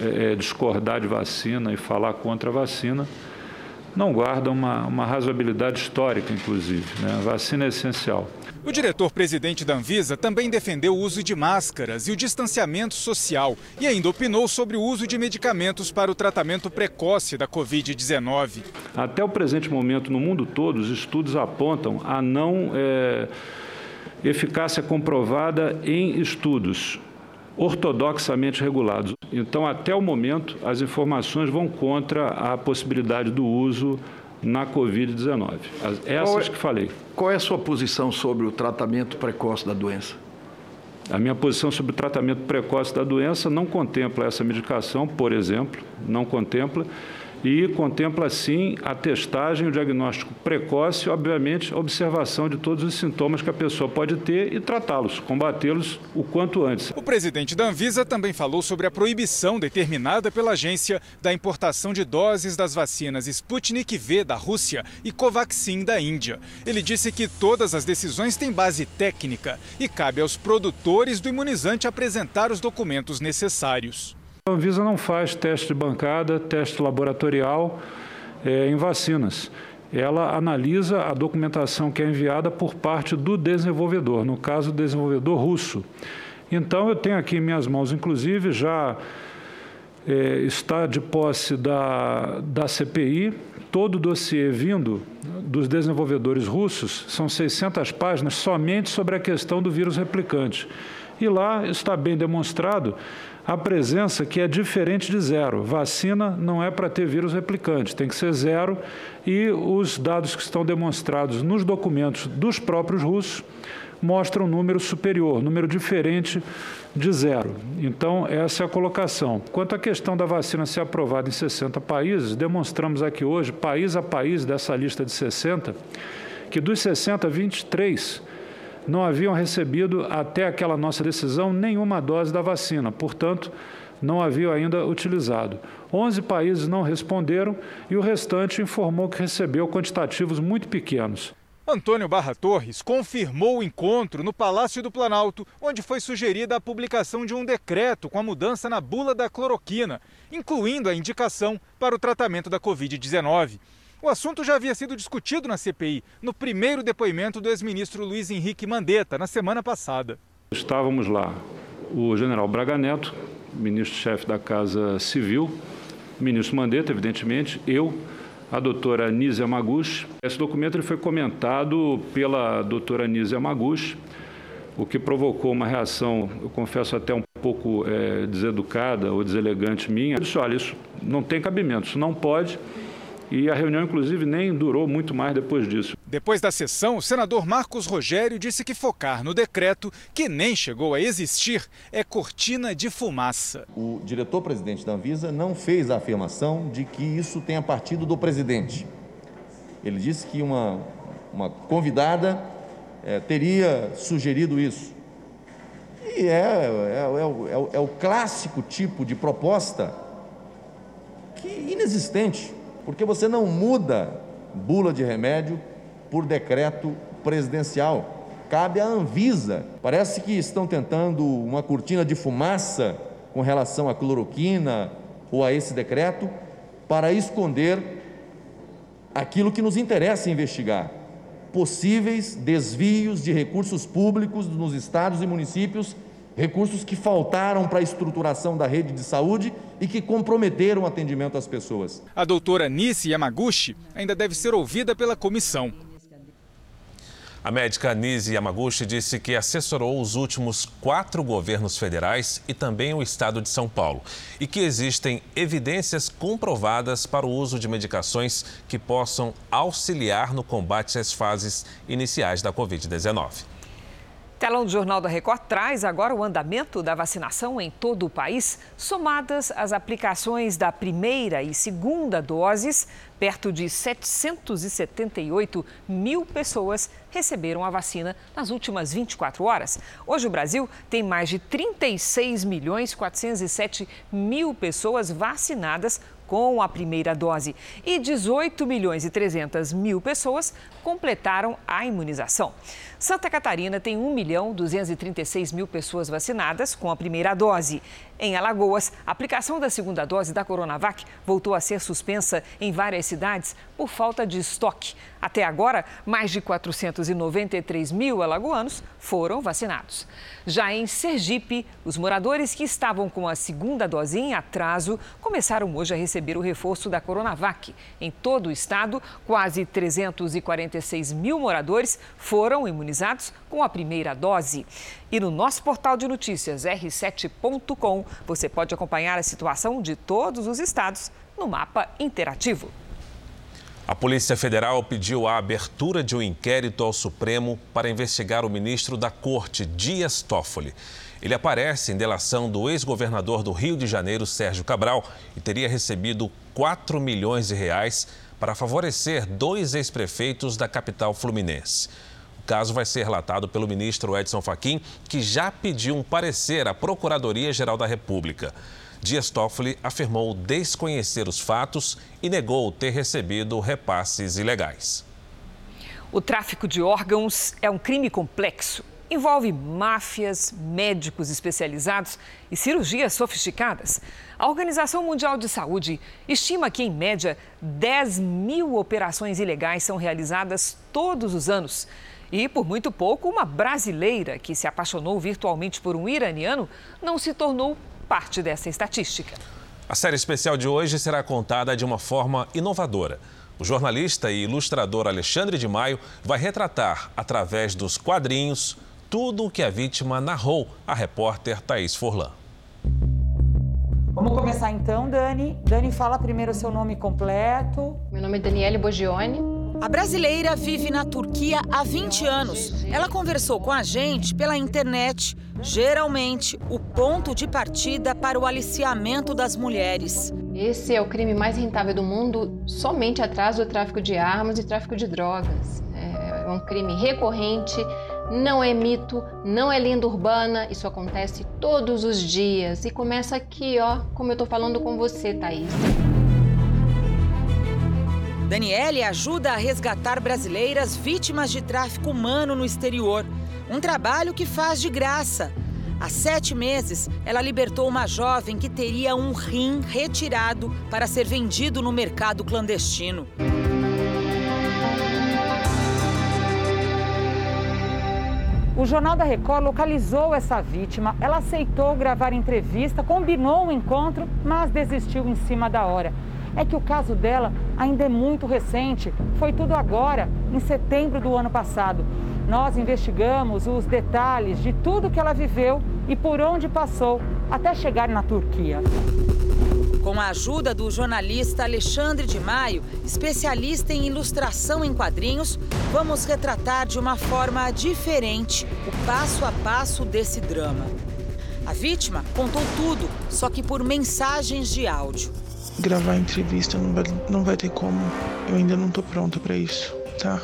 é, discordar de vacina e falar contra a vacina não guarda uma, uma razoabilidade histórica, inclusive, né? A vacina é essencial. O diretor-presidente da Anvisa também defendeu o uso de máscaras e o distanciamento social e ainda opinou sobre o uso de medicamentos para o tratamento precoce da covid dezenove. Até o presente momento, no mundo todo, os estudos apontam a não é, eficácia comprovada em estudos ortodoxamente regulados. Então, até o momento, as informações vão contra a possibilidade do uso na covid dezenove. Essas que falei. Qual é a sua posição sobre o tratamento precoce da doença? A minha posição sobre o tratamento precoce da doença não contempla essa medicação, por exemplo, não contempla, e contempla, assim, a testagem, o diagnóstico precoce, obviamente, a observação de todos os sintomas que a pessoa pode ter e tratá-los, combatê-los o quanto antes. O presidente da Anvisa também falou sobre a proibição determinada pela agência da importação de doses das vacinas Sputnik V da Rússia e Covaxin da Índia. Ele disse que todas as decisões têm base técnica e cabe aos produtores do imunizante apresentar os documentos necessários. A Anvisa não faz teste de bancada, teste laboratorial é, em vacinas. Ela analisa a documentação que é enviada por parte do desenvolvedor, no caso, o desenvolvedor russo. Então, eu tenho aqui em minhas mãos, inclusive, já é, está de posse da, da C P I, todo o dossiê vindo dos desenvolvedores russos, são seiscentas páginas somente sobre a questão do vírus replicante. E lá está bem demonstrado a presença que é diferente de zero. Vacina não é para ter vírus replicante, tem que ser zero. E os dados que estão demonstrados nos documentos dos próprios russos mostram um número superior, número diferente de zero. Então, essa é a colocação. Quanto à questão da vacina ser aprovada em sessenta países, demonstramos aqui hoje, país a país dessa lista de sessenta, que dos sessenta, vinte e três não haviam recebido, até aquela nossa decisão, nenhuma dose da vacina, portanto, não haviam ainda utilizado. onze países não responderam e o restante informou que recebeu quantitativos muito pequenos. Antônio Barra Torres confirmou o encontro no Palácio do Planalto, onde foi sugerida a publicação de um decreto com a mudança na bula da cloroquina, incluindo a indicação para o tratamento da covid dezenove. O assunto já havia sido discutido na C P I, no primeiro depoimento do ex-ministro Luiz Henrique Mandetta, na semana passada. Estávamos lá o general Braga Neto, ministro-chefe da Casa Civil, ministro Mandetta, evidentemente, eu, a doutora Anísia Maguchi. Esse documento ele foi comentado pela doutora Anísia Maguchi, o que provocou uma reação, eu confesso, até um pouco é, deseducada ou deselegante minha. Eu disse, olha, isso não tem cabimento, isso não pode. E a reunião, inclusive, nem durou muito mais depois disso. Depois da sessão, o senador Marcos Rogério disse que focar no decreto, que nem chegou a existir, é cortina de fumaça. O diretor-presidente da Anvisa não fez a afirmação de que isso tenha partido do presidente. Ele disse que uma, uma convidada é, teria sugerido isso. E é, é, é, o, é, o, é o clássico tipo de proposta que é inexistente. Porque você não muda bula de remédio por decreto presidencial. Cabe à Anvisa. Parece que estão tentando uma cortina de fumaça com relação à cloroquina ou a esse decreto para esconder aquilo que nos interessa investigar. Possíveis desvios de recursos públicos nos estados e municípios, recursos que faltaram para a estruturação da rede de saúde e que comprometeram o atendimento às pessoas. A doutora Nisi Yamaguchi ainda deve ser ouvida pela comissão. A médica Nisi Yamaguchi disse que assessorou os últimos quatro governos federais e também o estado de São Paulo e que existem evidências comprovadas para o uso de medicações que possam auxiliar no combate às fases iniciais da covid dezenove. Telão do Jornal da Record traz agora o andamento da vacinação em todo o país, somadas as aplicações da primeira e segunda doses, perto de setecentos e setenta e oito mil pessoas receberam a vacina nas últimas vinte e quatro horas. Hoje o Brasil tem mais de trinta e seis milhões quatrocentos e sete mil pessoas vacinadas com a primeira dose e dezoito milhões e trezentas mil pessoas completaram a imunização. Santa Catarina tem um milhão duzentos e trinta e seis mil pessoas vacinadas com a primeira dose. Em Alagoas, a aplicação da segunda dose da Coronavac voltou a ser suspensa em várias cidades por falta de estoque. Até agora, mais de quatrocentos e noventa e três mil alagoanos foram vacinados. Já em Sergipe, os moradores que estavam com a segunda dose em atraso começaram hoje a receber o reforço da Coronavac. Em todo o estado, quase trezentos e quarenta e seis mil moradores foram imunizados com a primeira dose. E no nosso portal de notícias, erre sete ponto com, você pode acompanhar a situação de todos os estados no mapa interativo. A Polícia Federal pediu a abertura de um inquérito ao Supremo para investigar o ministro da Corte, Dias Toffoli. Ele aparece em delação do ex-governador do Rio de Janeiro, Sérgio Cabral, e teria recebido quatro milhões de reais para favorecer dois ex-prefeitos da capital fluminense. O caso vai ser relatado pelo ministro Edson Fachin, que já pediu um parecer à Procuradoria-Geral da República. Dias Toffoli afirmou desconhecer os fatos e negou ter recebido repasses ilegais. O tráfico de órgãos é um crime complexo. Envolve máfias, médicos especializados e cirurgias sofisticadas. A Organização Mundial de Saúde estima que, em média, dez mil operações ilegais são realizadas todos os anos. E, por muito pouco, uma brasileira que se apaixonou virtualmente por um iraniano não se tornou parte dessa estatística. A série especial de hoje será contada de uma forma inovadora. O jornalista e ilustrador Alexandre de Maio vai retratar, através dos quadrinhos, tudo o que a vítima narrou à repórter Thaís Forlan. Vamos começar então, Dani. Dani, fala primeiro o seu nome completo. Meu nome é Daniele Bogione. A brasileira vive na Turquia há vinte anos. Ela conversou com a gente pela internet, geralmente o ponto de partida para o aliciamento das mulheres. Esse é o crime mais rentável do mundo, somente atrás do tráfico de armas e tráfico de drogas. É um crime recorrente, não é mito, não é lenda urbana, isso acontece todos os dias. E começa aqui, ó, como eu tô falando com você, Thaís. Daniele ajuda a resgatar brasileiras vítimas de tráfico humano no exterior. Um trabalho que faz de graça. Há sete meses, ela libertou uma jovem que teria um rim retirado para ser vendido no mercado clandestino. O Jornal da Record localizou essa vítima. Ela aceitou gravar entrevista, combinou um encontro, mas desistiu em cima da hora. É que o caso dela ainda é muito recente. Foi tudo agora, em setembro do ano passado. Nós investigamos os detalhes de tudo que ela viveu e por onde passou até chegar na Turquia. Com a ajuda do jornalista Alexandre de Maio, especialista em ilustração em quadrinhos, vamos retratar de uma forma diferente o passo a passo desse drama. A vítima contou tudo, só que por mensagens de áudio. Gravar entrevista não vai, não vai ter como. Eu ainda não tô pronta pra isso, tá?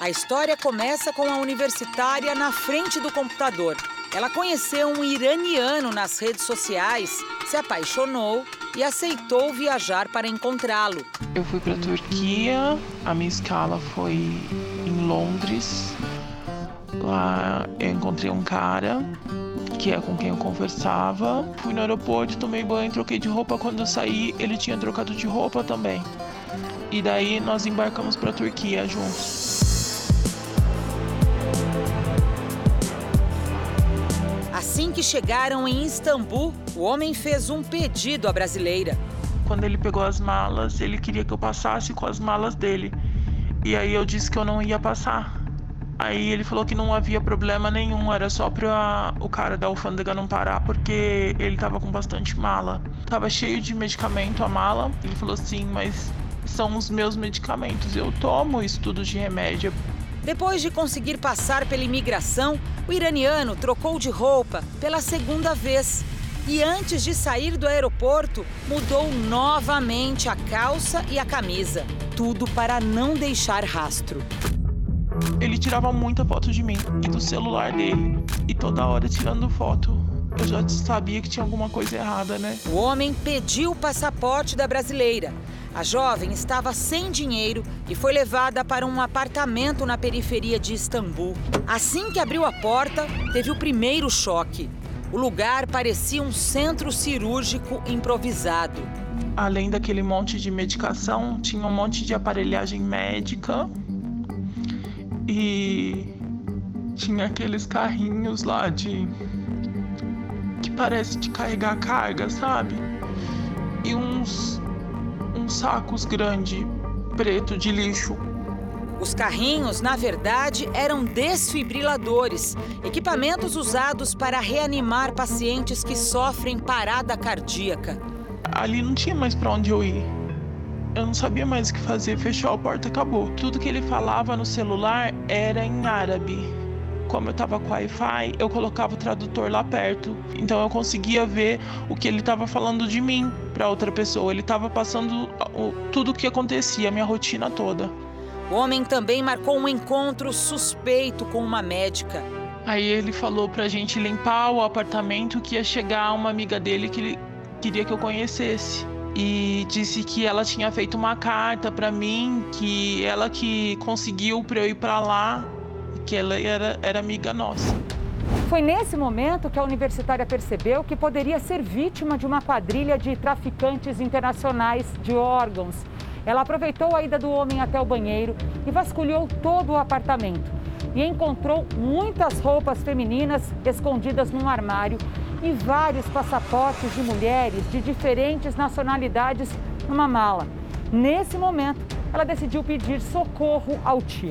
A história começa com a universitária na frente do computador. Ela conheceu um iraniano nas redes sociais, se apaixonou e aceitou viajar para encontrá-lo. Eu fui pra Turquia, a minha escala foi em Londres. Lá eu encontrei um cara que é com quem eu conversava. Fui no aeroporto, tomei banho, troquei de roupa. Quando eu saí, ele tinha trocado de roupa também. E daí nós embarcamos para a Turquia juntos. Assim que chegaram em Istambul, o homem fez um pedido à brasileira. Quando ele pegou as malas, ele queria que eu passasse com as malas dele. E aí eu disse que eu não ia passar. Aí ele falou que não havia problema nenhum, era só para o cara da alfândega não parar, porque ele tava com bastante mala. Tava cheio de medicamento a mala. Ele falou assim, mas são os meus medicamentos, eu tomo isso tudo de remédio. Depois de conseguir passar pela imigração, o iraniano trocou de roupa pela segunda vez. E antes de sair do aeroporto, mudou novamente a calça e a camisa. Tudo para não deixar rastro. Ele tirava muita foto de mim e do celular dele, e toda hora tirando foto. Eu já sabia que tinha alguma coisa errada, né? O homem pediu o passaporte da brasileira. A jovem estava sem dinheiro e foi levada para um apartamento na periferia de Istambul. Assim que abriu a porta, teve o primeiro choque. O lugar parecia um centro cirúrgico improvisado. Além daquele monte de medicação, tinha um monte de aparelhagem médica. E tinha aqueles carrinhos lá de... que parece de carregar carga, sabe? E uns, uns sacos grandes, preto de lixo. Os carrinhos, na verdade, eram desfibriladores, equipamentos usados para reanimar pacientes que sofrem parada cardíaca. Ali não tinha mais pra onde eu ir. eu não sabia mais o que fazer, fechou a porta, acabou. Tudo que ele falava no celular era em árabe. Como eu tava com Wi-Fi, eu colocava o tradutor lá perto. Então eu conseguia ver o que ele tava falando de mim para outra pessoa. Ele tava passando tudo o que acontecia, a minha rotina toda. O homem também marcou um encontro suspeito com uma médica. Aí ele falou pra gente limpar o apartamento, que ia chegar uma amiga dele que ele queria que eu conhecesse. E disse que ela tinha feito uma carta pra mim, que ela que conseguiu pra eu ir pra lá, que ela era, era amiga nossa. Foi nesse momento que a universitária percebeu que poderia ser vítima de uma quadrilha de traficantes internacionais de órgãos. Ela aproveitou a ida do homem até o banheiro e vasculhou todo o apartamento. E encontrou muitas roupas femininas escondidas num armário e vários passaportes de mulheres de diferentes nacionalidades numa mala. Nesse momento, ela decidiu pedir socorro ao tio.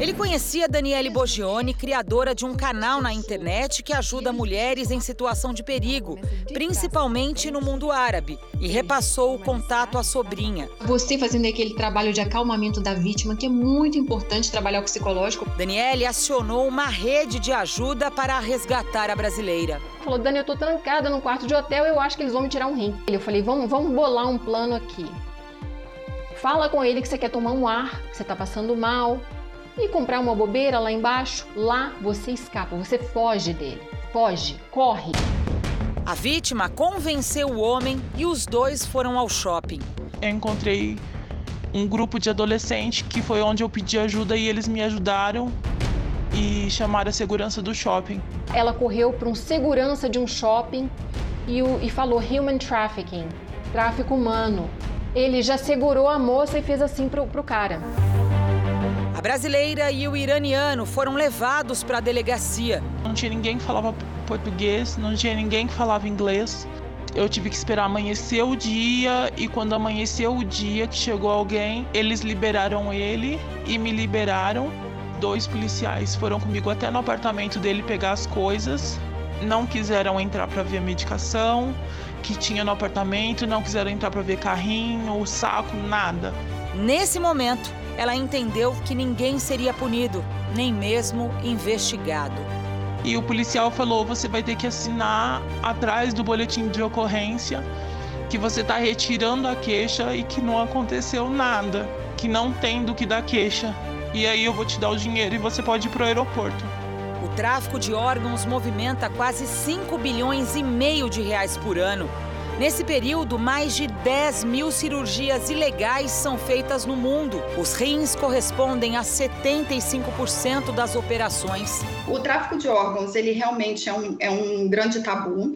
Ele conhecia Daniele Bogione, criadora de um canal na internet que ajuda mulheres em situação de perigo, principalmente no mundo árabe, e repassou o contato à sobrinha. Você fazendo aquele trabalho de acalmamento da vítima, que é muito importante trabalhar o psicológico. Daniele acionou uma rede de ajuda para resgatar a brasileira. Falou, Dani, eu tô trancada num quarto de hotel, eu acho que eles vão me tirar um rim. Eu falei, vamos, vamos bolar um plano aqui. Fala com ele que você quer tomar um ar, que você tá passando mal, e comprar uma bobeira lá embaixo. Lá você escapa, você foge dele. Foge, corre. A vítima convenceu o homem e os dois foram ao shopping. Eu encontrei um grupo de adolescentes que foi onde eu pedi ajuda e eles me ajudaram e chamaram a segurança do shopping. Ela correu para um segurança de um shopping e, o, e falou human trafficking, tráfico humano. Ele já segurou a moça e fez assim pro, pro cara. A brasileira e o iraniano foram levados para a delegacia. Não tinha ninguém que falava português, não tinha ninguém que falava inglês. Eu tive que esperar amanhecer o dia e quando amanheceu o dia que chegou alguém, eles liberaram ele e me liberaram. Dois policiais foram comigo até no apartamento dele pegar as coisas. Não quiseram entrar para ver a medicação que tinha no apartamento, não quiseram entrar para ver carrinho, o saco, nada. Nesse momento, ela entendeu que ninguém seria punido, nem mesmo investigado. E o policial falou, você vai ter que assinar atrás do boletim de ocorrência que você está retirando a queixa e que não aconteceu nada, que não tem do que dar queixa. E aí eu vou te dar o dinheiro e você pode ir para o aeroporto. O tráfico de órgãos movimenta quase cinco bilhões e meio de reais por ano. Nesse período, mais de dez mil cirurgias ilegais são feitas no mundo. Os rins correspondem a setenta e cinco por cento das operações. O tráfico de órgãos, ele realmente é um, é um grande tabu.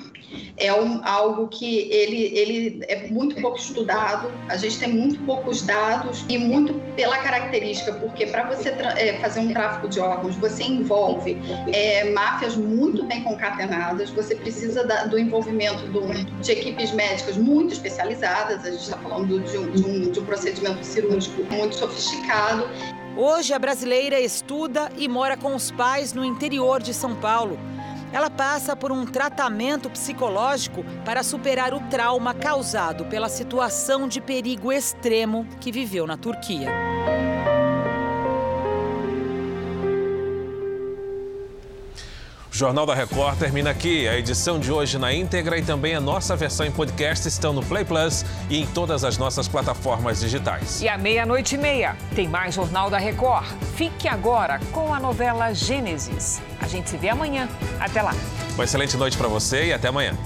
É um, algo que ele, ele é muito pouco estudado. A gente tem muito poucos dados e muito pela característica, porque para você tra- é, fazer um tráfico de órgãos, você envolve é, máfias muito bem concatenadas. Você precisa da, do envolvimento do, de equipes médicas muito especializadas. A gente está falando de um, de, um, de um procedimento cirúrgico muito sofisticado. Hoje, a brasileira estuda e mora com os pais no interior de São Paulo. Ela passa por um tratamento psicológico para superar o trauma causado pela situação de perigo extremo que viveu na Turquia. O Jornal da Record termina aqui. A edição de hoje na íntegra e também a nossa versão em podcast estão no Play Plus e em todas as nossas plataformas digitais. E à meia-noite e meia tem mais Jornal da Record. Fique agora com a novela Gênesis. A gente se vê amanhã. Até lá. Uma excelente noite para você e até amanhã.